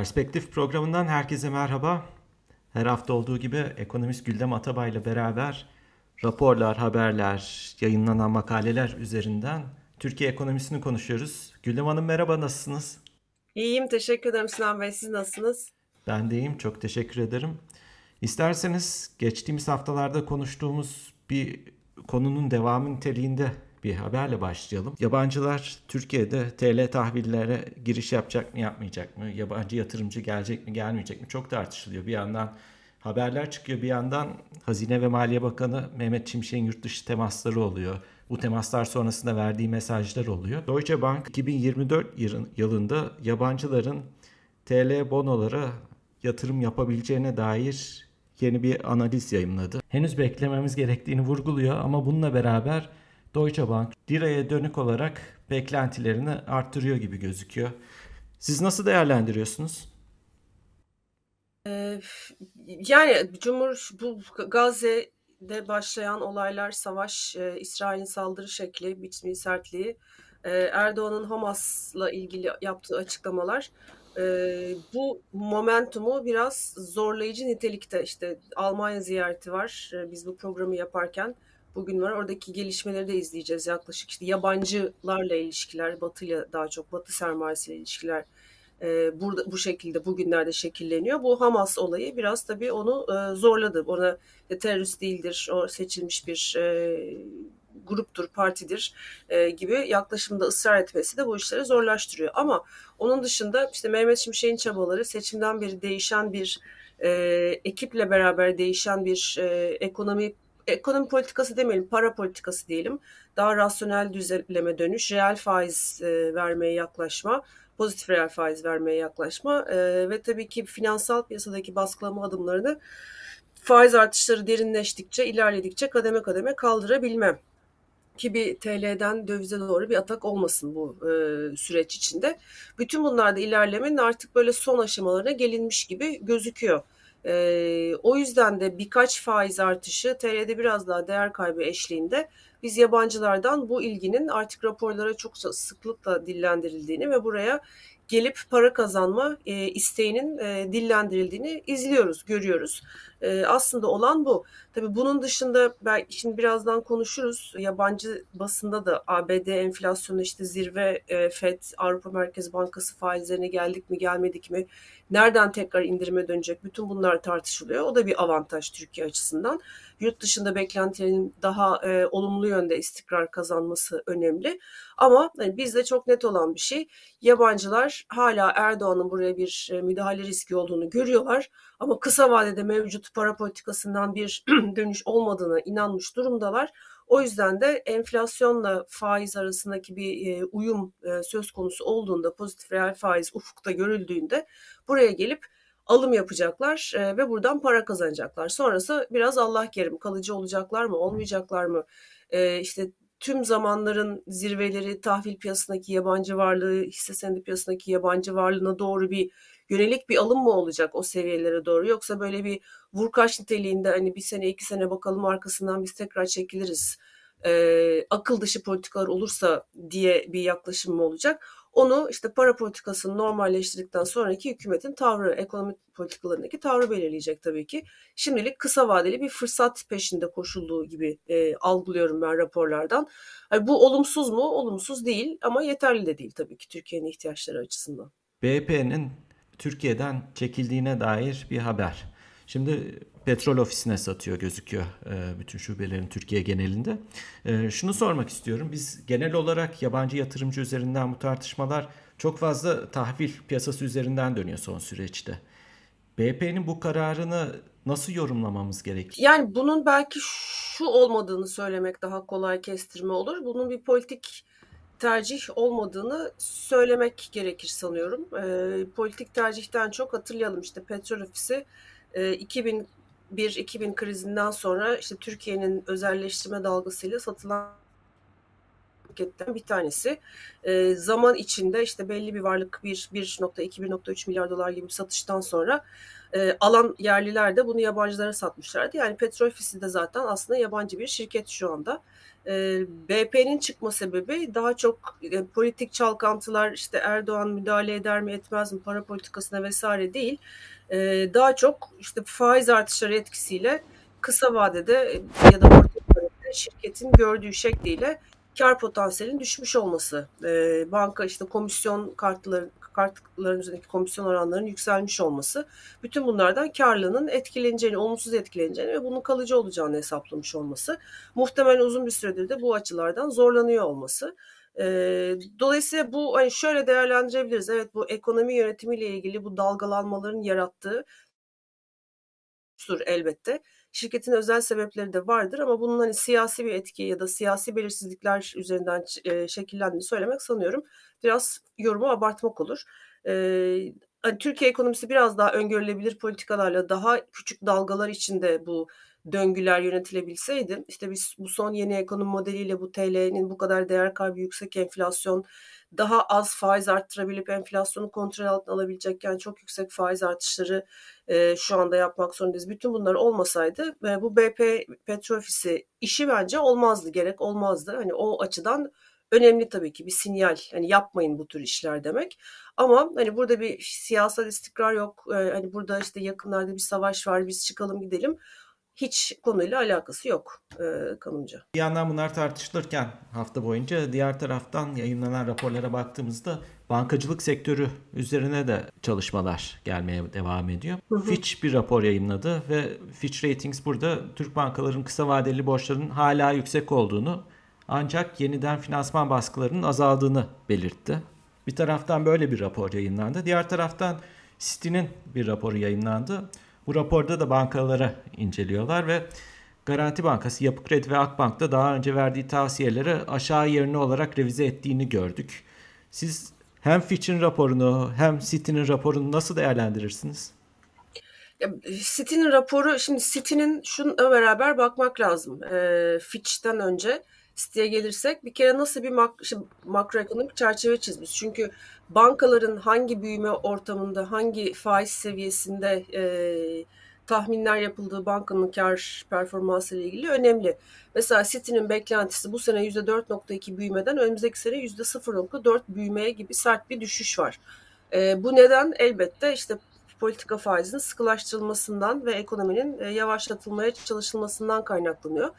Perspektif programından herkese merhaba. Her hafta olduğu gibi ekonomist Güldem Atabay ile beraber raporlar, haberler, yayınlanan makaleler üzerinden Türkiye ekonomisini konuşuyoruz. Güldem Hanım merhaba, nasılsınız? İyiyim, teşekkür ederim Sinan Bey. Siz nasılsınız? Ben de iyiyim, çok teşekkür ederim. İsterseniz geçtiğimiz haftalarda konuştuğumuz bir konunun devamı niteliğinde bir haberle başlayalım. Yabancılar Türkiye'de TL tahvillere giriş yapacak mı, yapmayacak mı? Yabancı yatırımcı gelecek mi, gelmeyecek mi? Çok tartışılıyor. Bir yandan haberler çıkıyor, bir yandan Hazine ve Maliye Bakanı Mehmet Şimşek'in yurt dışı temasları oluyor. Bu temaslar sonrasında verdiği mesajlar oluyor. Deutsche Bank 2024 yılında yabancıların TL bonolara yatırım yapabileceğine dair yeni bir analiz yayımladı. Henüz beklememiz gerektiğini vurguluyor ama bununla beraber Deutsche Bank liraya dönük olarak beklentilerini arttırıyor gibi gözüküyor. Siz nasıl değerlendiriyorsunuz? Yani bu Gazze'de başlayan olaylar, savaş, İsrail'in saldırı şekli, biçimi, sertliği, Erdoğan'ın Hamas'la ilgili yaptığı açıklamalar bu momentumu biraz zorlayıcı nitelikte. İşte Almanya ziyareti var. Biz bu programı yaparken bugün var. Oradaki gelişmeleri de izleyeceğiz yaklaşık. İşte yabancılarla ilişkiler, Batı'yla daha çok Batı sermayesiyle ilişkiler burada bu şekilde bugünlerde şekilleniyor. Bu Hamas olayı biraz tabii onu zorladı. Ona terörist değildir, o seçilmiş bir gruptur, partidir gibi yaklaşımda ısrar etmesi de bu işleri zorlaştırıyor. Ama onun dışında işte Mehmet Şimşek'in çabaları, seçimden beri değişen bir ekiple beraber değişen bir ekonomi politikası demeyelim, para politikası diyelim. Daha rasyonel düzenleme dönüş, reel faiz vermeye yaklaşma, pozitif reel faiz vermeye yaklaşma ve tabii ki finansal piyasadaki baskılama adımlarını faiz artışları derinleştikçe, ilerledikçe kademe kademe kaldırabilme. Ki bir TL'den dövize doğru bir atak olmasın bu süreç içinde. Bütün bunlarda ilerlemenin artık böyle son aşamalarına gelinmiş gibi gözüküyor. O yüzden de birkaç faiz artışı TL'de biraz daha değer kaybı eşliğinde biz yabancılardan bu ilginin artık raporlara çok sıklıkla dillendirildiğini ve buraya gelip para kazanma isteğinin dillendirildiğini izliyoruz, görüyoruz. Aslında olan bu. Tabii bunun dışında şimdi birazdan konuşuruz. Yabancı basında da ABD enflasyonu işte zirve, Fed, Avrupa Merkez Bankası faizlerine geldik mi gelmedik mi, nereden tekrar indirime dönecek, bütün bunlar tartışılıyor. O da bir avantaj Türkiye açısından. Yurt dışında beklentilerin daha olumlu yönde istikrar kazanması önemli. Ama hani bizde çok net olan bir şey, yabancılar hala Erdoğan'ın buraya bir müdahale riski olduğunu görüyorlar. Ama kısa vadede mevcut para politikasından bir dönüş olmadığına inanmış durumdalar. O yüzden de enflasyonla faiz arasındaki bir uyum söz konusu olduğunda, pozitif reel faiz ufukta görüldüğünde buraya gelip alım yapacaklar ve buradan para kazanacaklar. Sonrası biraz Allah kerim, kalıcı olacaklar mı, olmayacaklar mı? İşte tüm zamanların zirveleri, tahvil piyasındaki yabancı varlığı, hisse senedi piyasındaki yabancı varlığına doğru bir yönelik bir alım mı olacak o seviyelere doğru? Yoksa böyle bir vurkaç niteliğinde hani bir sene iki sene bakalım arkasından biz tekrar çekiliriz, akıl dışı politikalar olursa diye bir yaklaşım mı olacak? Onu işte para politikasını normalleştirdikten sonraki hükümetin tavrı, ekonomi politikalarındaki tavrı belirleyecek tabii ki. Şimdilik kısa vadeli bir fırsat peşinde koşulduğu gibi algılıyorum ben raporlardan. Yani bu olumsuz mu? Olumsuz değil ama yeterli de değil tabii ki Türkiye'nin ihtiyaçları açısından. BP'nin Türkiye'den çekildiğine dair bir haber. Şimdi petrol ofisine satıyor gözüküyor bütün şubelerin Türkiye genelinde. Şunu sormak istiyorum. Biz genel olarak yabancı yatırımcı üzerinden bu tartışmalar çok fazla tahvil piyasası üzerinden dönüyor son süreçte. BP'nin bu kararını nasıl yorumlamamız gerekir? Yani bunun belki şu olmadığını söylemek daha kolay kestirme olur. Bunun bir politik tercih olmadığını söylemek gerekir sanıyorum. Politik tercihten çok hatırlayalım işte petrol ofisi 2001-2000 krizinden sonra işte Türkiye'nin özelleştirme dalgasıyla satılan paketten bir tanesi. Zaman içinde işte belli bir varlık 1.2-1.3 milyar dolar gibi bir satıştan sonra alan yerliler de bunu yabancılara satmışlardı. Yani Petrofisi de zaten aslında yabancı bir şirket şu anda. BP'nin çıkma sebebi daha çok politik çalkantılar, işte Erdoğan müdahale eder mi etmez mi para politikasına vesaire değil. Daha çok işte faiz artışları etkisiyle kısa vadede ya da orta vadede şirketin gördüğü şekliyle kar potansiyelinin düşmüş olması. Banka işte komisyon kartların üzerindeki komisyon oranlarının yükselmiş olması. Bütün bunlardan karlılığının etkileneceğini, olumsuz etkileneceğini ve bunun kalıcı olacağını hesaplamış olması. Muhtemelen uzun bir süredir de bu açılardan zorlanıyor olması. Dolayısıyla bu hani şöyle değerlendirebiliriz. Evet, bu ekonomi yönetimiyle ilgili bu dalgalanmaların yarattığı elbette. Şirketin özel sebepleri de vardır ama bunun hani siyasi bir etki ya da siyasi belirsizlikler üzerinden şekillendiğini söylemek sanıyorum biraz yorumu abartmak olur. Hani Türkiye ekonomisi biraz daha öngörülebilir politikalarla daha küçük dalgalar içinde bu döngüler yönetilebilseydi, işte biz bu son yeni ekonomi modeliyle bu TL'nin bu kadar değer kaybı, yüksek enflasyon, daha az faiz arttırabilip enflasyonu kontrol altına alabilecekken çok yüksek faiz artışları şu anda yapmak zorundayız. Bütün bunlar olmasaydı bu BP Petrofisi işi bence olmazdı, gerek olmazdı. Hani o açıdan önemli tabii ki bir sinyal. Hani yapmayın bu tür işler demek. Ama hani burada bir siyasal istikrar yok. Hani burada işte yakınlarda bir savaş var, biz çıkalım gidelim. Hiç konuyla alakası yok kanımca. Bir yandan bunlar tartışılırken hafta boyunca diğer taraftan yayınlanan raporlara baktığımızda bankacılık sektörü üzerine de çalışmalar gelmeye devam ediyor. Fitch bir rapor yayınladı ve Fitch Ratings burada Türk bankaların kısa vadeli borçlarının hala yüksek olduğunu ancak yeniden finansman baskılarının azaldığını belirtti. Bir taraftan böyle bir rapor yayınlandı. Diğer taraftan Citi'nin bir raporu yayınlandı. Bu raporda da bankalara inceliyorlar ve Garanti Bankası, Yapı Kredi ve Akbank'ta daha önce verdiği tavsiyeleri aşağı yönlü olarak revize ettiğini gördük. Siz hem Fitch'in raporunu hem Citi'nin raporunu nasıl değerlendirirsiniz? Citi'nin raporu, şimdi Citi'nin şununla beraber bakmak lazım. Fitch'ten önce Citi'ye gelirsek bir kere nasıl bir makroekonomik çerçeve çizmiş. Çünkü bankaların hangi büyüme ortamında, hangi faiz seviyesinde tahminler yapıldığı bankanın kar performansı ile ilgili önemli. Mesela Citi'nin beklentisi bu sene %4.2 büyümeden önümüzdeki sene %0.4 büyümeye gibi sert bir düşüş var. Bu neden elbette işte politika faizinin sıkılaştırılmasından ve ekonominin yavaşlatılmaya çalışılmasından kaynaklanıyor.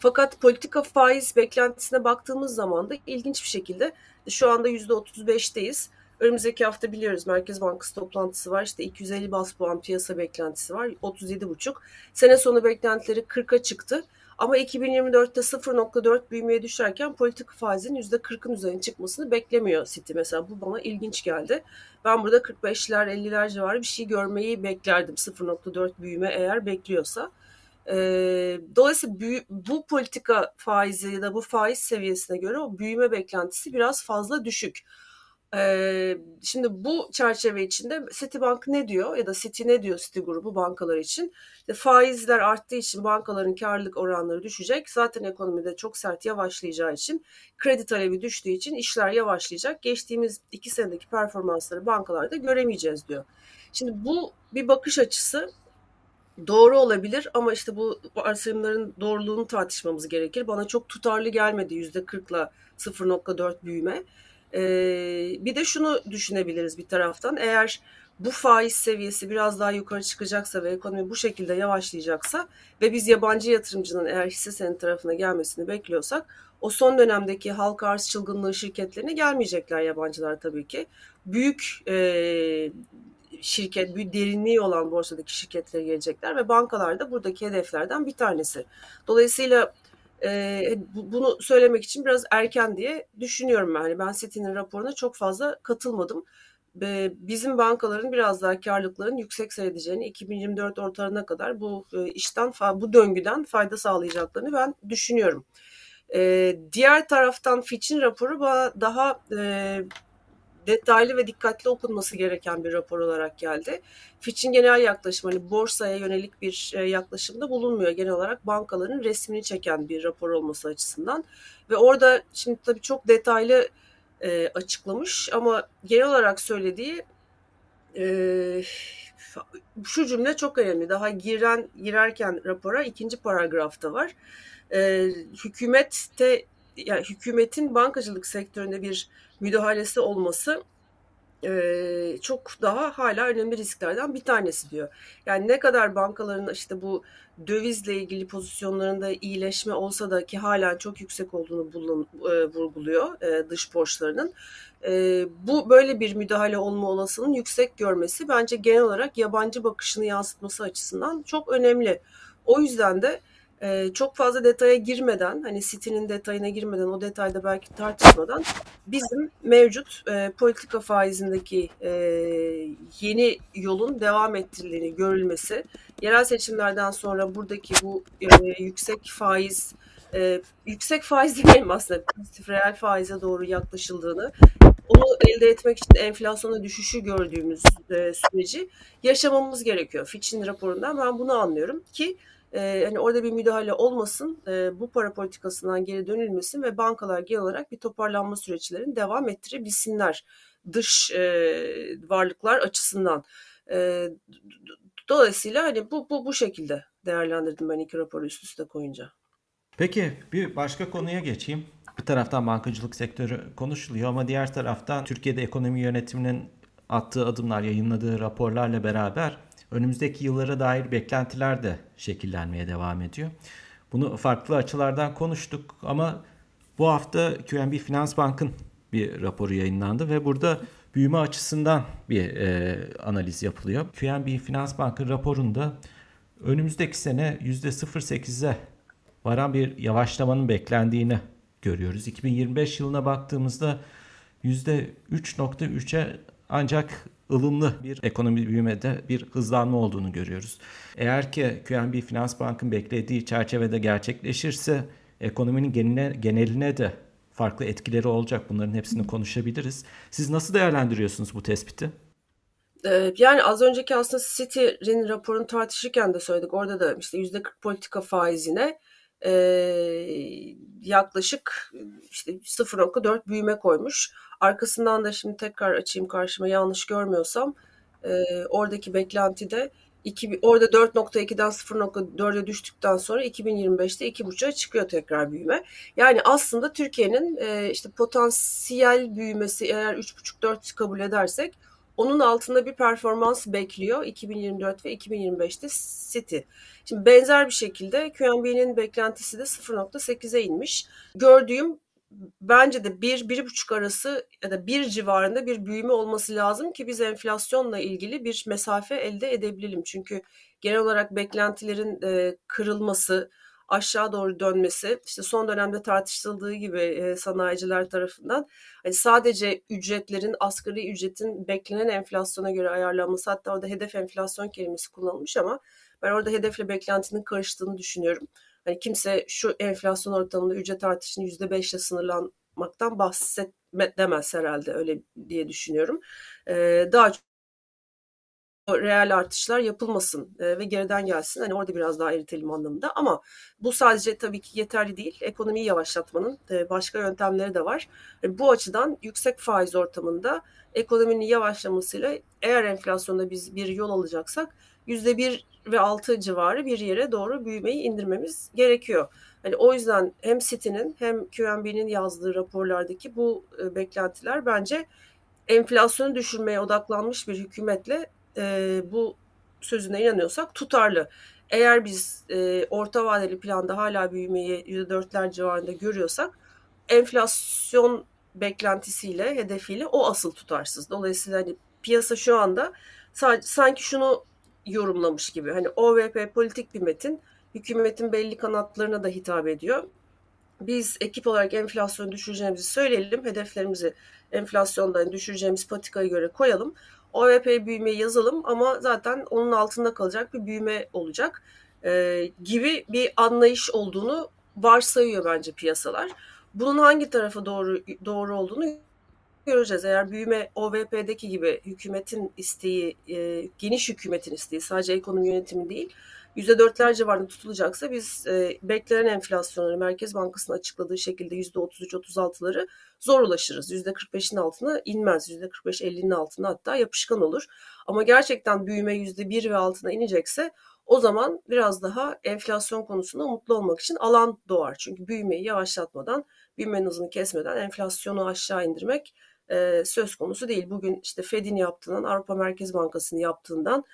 Fakat politika faiz beklentisine baktığımız zaman da ilginç bir şekilde şu anda %35'teyiz. Önümüzdeki hafta biliyoruz Merkez Bankası toplantısı var. İşte 250 bas puan piyasa beklentisi var. 37,5. Sene sonu beklentileri 40'a çıktı. Ama 2024'te 0.4 büyümeye düşerken politika faizinin %40'ın üzerine çıkmasını beklemiyor Citi. Mesela bu bana ilginç geldi. Ben burada 45'ler 50'ler civarı bir şey görmeyi beklerdim. 0.4 büyüme eğer bekliyorsa. Dolayısıyla bu politika faizi ya da bu faiz seviyesine göre o büyüme beklentisi biraz fazla düşük. Şimdi bu çerçeve içinde Citibank ne diyor ya da Citi ne diyor, Citi grubu bankalar için? İşte faizler arttığı için bankaların karlılık oranları düşecek. Zaten ekonomide çok sert yavaşlayacağı için, kredi talebi düştüğü için işler yavaşlayacak. Geçtiğimiz 2 senedeki performansları bankalarda göremeyeceğiz diyor. Şimdi bu bir bakış açısı. Doğru olabilir ama işte bu varsayımların doğruluğunu tartışmamız gerekir. Bana çok tutarlı gelmedi %40'la 0.4 büyüme. Bir de şunu düşünebiliriz bir taraftan. Eğer bu faiz seviyesi biraz daha yukarı çıkacaksa ve ekonomi bu şekilde yavaşlayacaksa ve biz yabancı yatırımcının eğer hisse senedi tarafına gelmesini bekliyorsak o son dönemdeki halka arz çılgınlığı şirketlerine gelmeyecekler yabancılar tabii ki. Büyük şirket, bir derinliği olan borsadaki şirketlere gelecekler ve bankalar da buradaki hedeflerden bir tanesi. Dolayısıyla bunu söylemek için biraz erken diye düşünüyorum. Yani ben Citi'nin raporuna çok fazla katılmadım. Bizim bankaların biraz daha karlılıkların yüksek seyredeceğini, 2024 ortalarına kadar bu işten, bu döngüden fayda sağlayacaklarını ben düşünüyorum. Diğer taraftan Fitch'in raporu daha detaylı ve dikkatli okunması gereken bir rapor olarak geldi. Fitch'in genel yaklaşımı, hani borsaya yönelik bir yaklaşımda bulunmuyor. Genel olarak bankaların resmini çeken bir rapor olması açısından. Ve orada şimdi tabii çok detaylı açıklamış ama genel olarak söylediği şu cümle çok önemli. Daha girerken rapora ikinci paragrafta var. Hükümetin bankacılık sektöründe bir müdahalesi olması çok daha hala önemli risklerden bir tanesi diyor. Yani ne kadar bankaların işte bu dövizle ilgili pozisyonlarında iyileşme olsa da ki hala çok yüksek olduğunu vurguluyor dış borçlarının. Bu böyle bir müdahale olma olasılığının yüksek görmesi bence genel olarak yabancı bakışını yansıtması açısından çok önemli. O yüzden de çok fazla detaya girmeden, hani Citi'nin detayına girmeden, o detayda belki tartışmadan bizim mevcut politika faizindeki yeni yolun devam ettirildiğini görülmesi, yerel seçimlerden sonra buradaki bu yüksek faiz değil aslında, pozitif reel faize doğru yaklaşıldığını, onu elde etmek için enflasyona düşüşü gördüğümüz süreci yaşamamız gerekiyor. Fitch'in raporundan ben bunu anlıyorum ki hani orada bir müdahale olmasın, bu para politikasından geri dönülmesin ve bankalar genel olarak bir toparlanma süreçlerini devam ettirebilsinler dış varlıklar açısından. Dolayısıyla hani bu şekilde değerlendirdim ben iki raporu üst üste koyunca. Peki bir başka konuya geçeyim. Bir taraftan bankacılık sektörü konuşuluyor ama diğer taraftan Türkiye'de ekonomi yönetiminin attığı adımlar, yayınladığı raporlarla beraber önümüzdeki yıllara dair beklentiler de şekillenmeye devam ediyor. Bunu farklı açılardan konuştuk ama bu hafta QNB Finans Bank'ın bir raporu yayınlandı ve burada büyüme açısından bir analiz yapılıyor. QNB Finans Bank'ın raporunda önümüzdeki sene %0.8'e varan bir yavaşlamanın beklendiğini görüyoruz. 2025 yılına baktığımızda %3.3'e ancak ılımlı bir ekonomi büyümede bir hızlanma olduğunu görüyoruz. Eğer ki QNB Finans Bank'ın beklediği çerçevede gerçekleşirse ekonominin geneline de farklı etkileri olacak. Bunların hepsini konuşabiliriz. Siz nasıl değerlendiriyorsunuz bu tespiti? Yani az önceki aslında Citi'nin raporunu tartışırken de söyledik. Orada da işte %40 politika faizine yaklaşık işte 0.4 büyüme koymuş. Arkasından da şimdi tekrar açayım karşıma, yanlış görmüyorsam oradaki beklenti de orada 4.2'den 0.4'e düştükten sonra 2025'te 2.5'a çıkıyor tekrar büyüme. Yani aslında Türkiye'nin işte potansiyel büyümesi eğer 3.5-4 kabul edersek onun altında bir performans bekliyor 2024 ve 2025'te Citi. Şimdi benzer bir şekilde QNB'nin beklentisi de 0.8'e inmiş. Gördüğüm bence de 1-1.5 arası ya da 1 civarında bir büyüme olması lazım ki biz enflasyonla ilgili bir mesafe elde edebilelim. Çünkü genel olarak beklentilerin kırılması, aşağı doğru dönmesi, işte son dönemde tartışıldığı gibi sanayiciler tarafından hani sadece ücretlerin, asgari ücretin beklenen enflasyona göre ayarlanması, hatta orada hedef enflasyon kelimesi kullanılmış ama ben orada hedefle beklentinin karıştığını düşünüyorum. Hani kimse şu enflasyon ortamında ücret artışını %5'le sınırlanmaktan bahsedemez herhalde, öyle diye düşünüyorum. Daha çok reel artışlar yapılmasın ve geriden gelsin. Hani orada biraz daha eritelim anlamında. Ama bu sadece tabii ki yeterli değil. Ekonomiyi yavaşlatmanın başka yöntemleri de var. Bu açıdan yüksek faiz ortamında ekonominin yavaşlamasıyla eğer enflasyonda biz bir yol alacaksak %1 ve 6 civarı bir yere doğru büyümeyi indirmemiz gerekiyor. Hani o yüzden hem Citi'nin hem QNB'nin yazdığı raporlardaki bu beklentiler bence enflasyonu düşürmeye odaklanmış bir hükümetle bu sözüne inanıyorsak tutarlı. Eğer biz orta vadeli planda hala büyümeyi %4'ler civarında görüyorsak enflasyon beklentisiyle, hedefiyle o asıl tutarsız. Dolayısıyla hani piyasa şu anda sanki şunu yorumlamış gibi. Hani OVP politik bir metin, hükümetin belli kanatlarına da hitap ediyor. Biz ekip olarak enflasyonu düşüreceğimizi söyleyelim. Hedeflerimizi enflasyondan düşüreceğimiz patikaya göre koyalım. OVP büyümeyi yazalım ama zaten onun altında kalacak bir büyüme olacak gibi bir anlayış olduğunu varsayıyor bence piyasalar. Bunun hangi tarafa doğru olduğunu göreceğiz. Eğer büyüme OVP'deki gibi hükümetin isteği, geniş hükümetin isteği, sadece ekonomi yönetimi değil, %4'ler civarında tutulacaksa biz beklenen enflasyonları Merkez Bankası'nın açıkladığı şekilde %33-36'ları zor ulaşırız. %45'in altına inmez. %45-50'nin altına hatta yapışkan olur. Ama gerçekten büyüme %1 ve altına inecekse o zaman biraz daha enflasyon konusunda umutlu olmak için alan doğar. Çünkü büyümeyi yavaşlatmadan, büyümenin hızını kesmeden enflasyonu aşağı indirmek söz konusu değil. Bugün işte Fed'in yaptığından, Avrupa Merkez Bankası'nın yaptığından,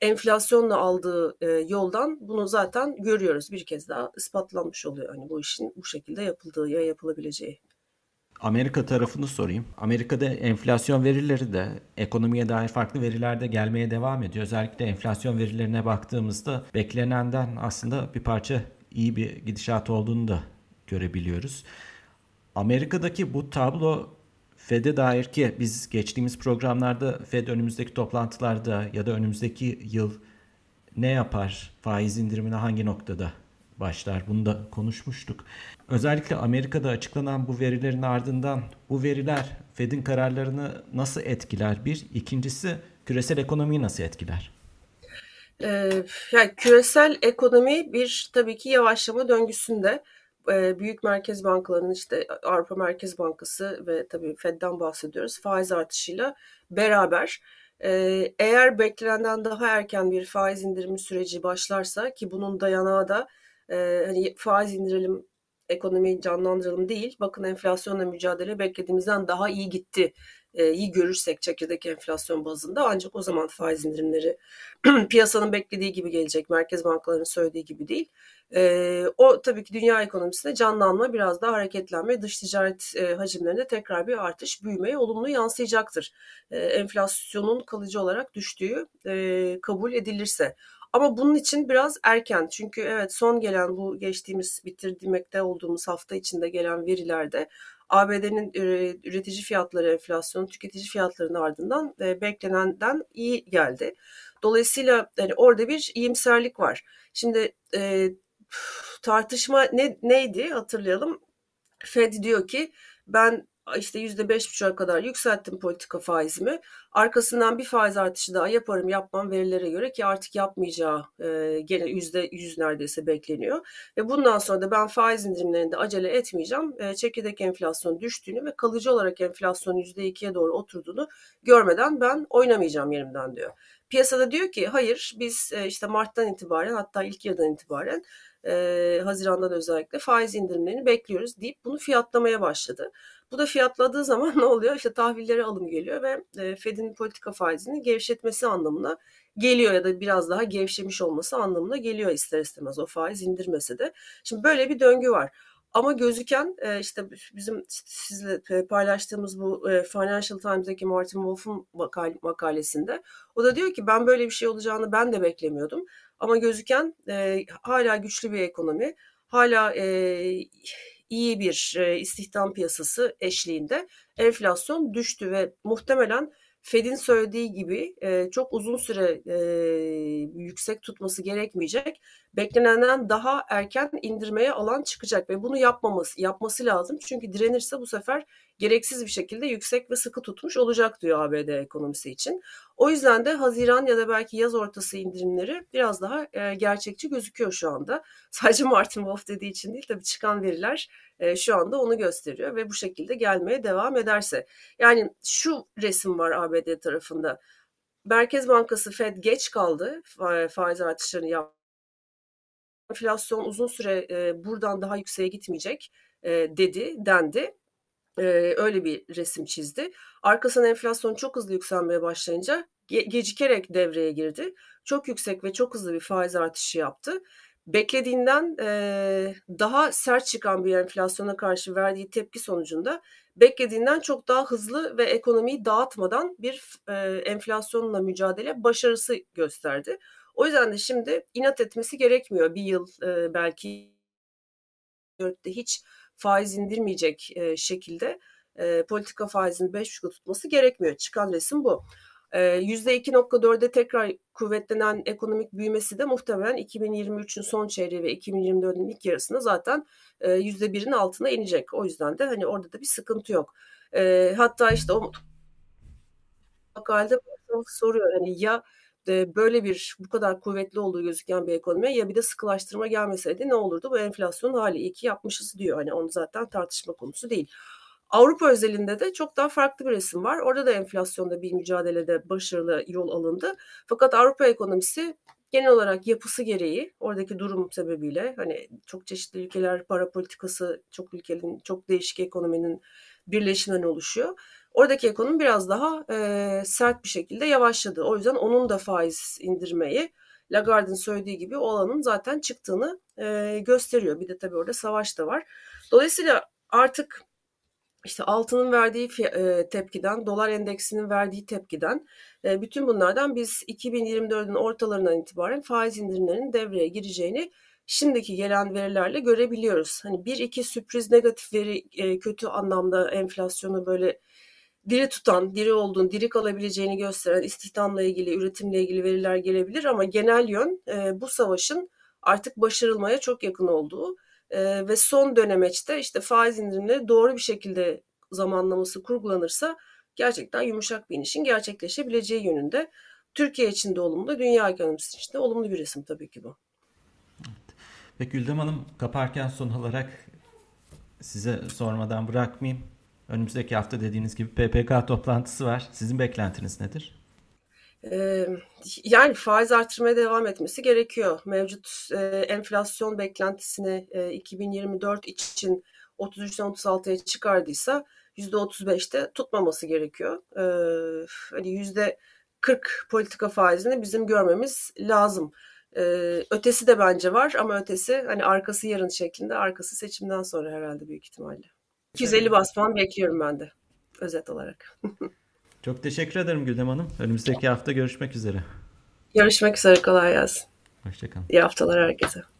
enflasyonla aldığı yoldan bunu zaten görüyoruz. Bir kez daha ispatlanmış oluyor. Hani bu işin bu şekilde yapıldığı ya yapılabileceği. Amerika tarafını sorayım. Amerika'da enflasyon verileri de ekonomiye dair farklı veriler de gelmeye devam ediyor. Özellikle enflasyon verilerine baktığımızda beklenenden aslında bir parça iyi bir gidişat olduğunu da görebiliyoruz. Amerika'daki bu tablo Fed'e dair ki biz geçtiğimiz programlarda Fed önümüzdeki toplantılarda ya da önümüzdeki yıl ne yapar, faiz indirimine hangi noktada başlar, bunu da konuşmuştuk. Özellikle Amerika'da açıklanan bu verilerin ardından bu veriler Fed'in kararlarını nasıl etkiler? Bir, ikincisi küresel ekonomiyi nasıl etkiler? Yani küresel ekonomi bir tabii ki yavaşlama döngüsünde. Büyük merkez bankalarının işte Avrupa Merkez Bankası ve tabii Fed'den bahsediyoruz faiz artışıyla beraber eğer beklenenden daha erken bir faiz indirimi süreci başlarsa ki bunun dayanağı da hani faiz indirelim ekonomiyi canlandıralım değil bakın enflasyonla mücadele beklediğimizden daha iyi gitti iyi görürsek çekirdek enflasyon bazında ancak o zaman faiz indirimleri piyasanın beklediği gibi gelecek merkez bankalarının söylediği gibi değil. O tabii ki dünya ekonomisinde canlanma biraz daha hareketlenme dış ticaret hacimlerinde tekrar bir artış büyümeye olumlu yansıyacaktır. Enflasyonun kalıcı olarak düştüğü kabul edilirse. Ama bunun için biraz erken çünkü evet son gelen bu geçtiğimiz bitirmekte olduğumuz hafta içinde gelen verilerde ABD'nin üretici fiyatları enflasyonu tüketici fiyatlarının ardından beklenenden iyi geldi. Dolayısıyla yani orada bir iyimserlik var. Şimdi tartışma neydi hatırlayalım. Fed diyor ki ben işte %5,5'a kadar yükselttim politika faizimi. Arkasından bir faiz artışı daha yaparım yapmam verilere göre ki artık yapmayacağı gene %100 neredeyse bekleniyor. Ve bundan sonra da ben faiz indirimlerinde acele etmeyeceğim. Çekirdek enflasyonun düştüğünü ve kalıcı olarak enflasyonun %2'ye doğru oturduğunu görmeden ben oynamayacağım yerimden diyor. Piyasada diyor ki hayır biz işte Mart'tan itibaren hatta ilk yıldan itibaren Haziran'dan özellikle faiz indirimlerini bekliyoruz deyip bunu fiyatlamaya başladı. Bu da fiyatladığı zaman ne oluyor? İşte tahvillere alım geliyor ve Fed'in politika faizini gevşetmesi anlamına geliyor ya da biraz daha gevşemiş olması anlamına geliyor ister istemez o faiz indirmesi de. Şimdi böyle bir döngü var. Ama gözüken işte bizim sizle paylaştığımız bu Financial Times'daki Martin Wolf'un makalesinde o da diyor ki ben böyle bir şey olacağını ben de beklemiyordum. Ama gözüken hala güçlü bir ekonomi, hala iyi bir istihdam piyasası eşliğinde enflasyon düştü ve muhtemelen Fed'in söylediği gibi çok uzun süre yüksek tutması gerekmeyecek. Beklenenden daha erken indirmeye alan çıkacak ve bunu yapması lazım. Çünkü direnirse bu sefer gereksiz bir şekilde yüksek ve sıkı tutmuş olacak diyor ABD ekonomisi için. O yüzden de Haziran ya da belki yaz ortası indirimleri biraz daha gerçekçi gözüküyor şu anda. Sadece Martin Wolf dediği için değil tabii çıkan veriler şu anda onu gösteriyor ve bu şekilde gelmeye devam ederse. Yani şu resim var ABD tarafında. Merkez Bankası Fed geç kaldı faiz artışlarını yaptı. Enflasyon uzun süre buradan daha yükseğe gitmeyecek dendi. Öyle bir resim çizdi. Arkasından enflasyon çok hızlı yükselmeye başlayınca gecikerek devreye girdi. Çok yüksek ve çok hızlı bir faiz artışı yaptı. Beklediğinden daha sert çıkan bir enflasyona karşı verdiği tepki sonucunda beklediğinden çok daha hızlı ve ekonomiyi dağıtmadan bir enflasyonla mücadele başarısı gösterdi. O yüzden de şimdi inat etmesi gerekmiyor. Bir yıl belki 4'te hiç faiz indirmeyecek şekilde politika faizini 5,5'a tutması gerekmiyor. Çıkan resim bu. %2,4'e tekrar kuvvetlenen ekonomik büyümesi de muhtemelen 2023'ün son çeyreği ve 2024'ün ilk yarısında zaten %1'in altına inecek. O yüzden de hani orada da bir sıkıntı yok. Hatta işte o makalede soruyor hani ya böyle bir bu kadar kuvvetli olduğu gözüken bir ekonomiye ya bir de sıkılaştırma gelmeseydi ne olurdu bu enflasyon hali iyi ki yapmışız diyor. Hani onu zaten tartışma konusu değil. Avrupa özelinde de çok daha farklı bir resim var. Orada da enflasyonda bir mücadelede başarılı yol alındı. Fakat Avrupa ekonomisi genel olarak yapısı gereği oradaki durum sebebiyle hani çok çeşitli ülkeler para politikası çok ülkenin çok değişik ekonominin birleşiminden oluşuyor. Oradaki ekonomi biraz daha sert bir şekilde yavaşladı. O yüzden onun da faiz indirmeyi Lagarde'ın söylediği gibi o alanın zaten çıktığını gösteriyor. Bir de tabii orada savaş da var. Dolayısıyla artık İşte altının verdiği tepkiden, dolar endeksinin verdiği tepkiden, bütün bunlardan biz 2024'ün ortalarından itibaren faiz indirimlerinin devreye gireceğini şimdiki gelen verilerle görebiliyoruz. Hani bir iki sürpriz negatif veri kötü anlamda enflasyonu böyle diri tutan, diri olduğunu, diri kalabileceğini gösteren istihdamla ilgili, üretimle ilgili veriler gelebilir ama genel yön bu savaşın artık başarılmaya çok yakın olduğu. Ve son dönemeçte işte faiz indirimleri doğru bir şekilde zamanlaması kurgulanırsa gerçekten yumuşak bir inişin gerçekleşebileceği yönünde. Türkiye için de olumlu, dünya ekonomisi için de olumlu bir resim tabii ki bu. Evet. Ve Güldem Hanım kaparken son olarak size sormadan bırakmayayım. Önümüzdeki hafta dediğiniz gibi PPK toplantısı var. Sizin beklentiniz nedir? Yani faiz artırmaya devam etmesi gerekiyor. Mevcut enflasyon beklentisini 2024 için 33'ten 36'ya çıkardıysa %35'te tutmaması gerekiyor. Hani %40 politika faizini bizim görmemiz lazım. Ötesi de bence var ama ötesi hani arkası yarın şeklinde, arkası seçimden sonra herhalde büyük ihtimalle. 250 bas puan bekliyorum ben de özet olarak. Çok teşekkür ederim Güldem Hanım. Önümüzdeki hafta görüşmek üzere. Görüşmek üzere. Kolay gelsin. Hoşçakalın. İyi haftalar herkese.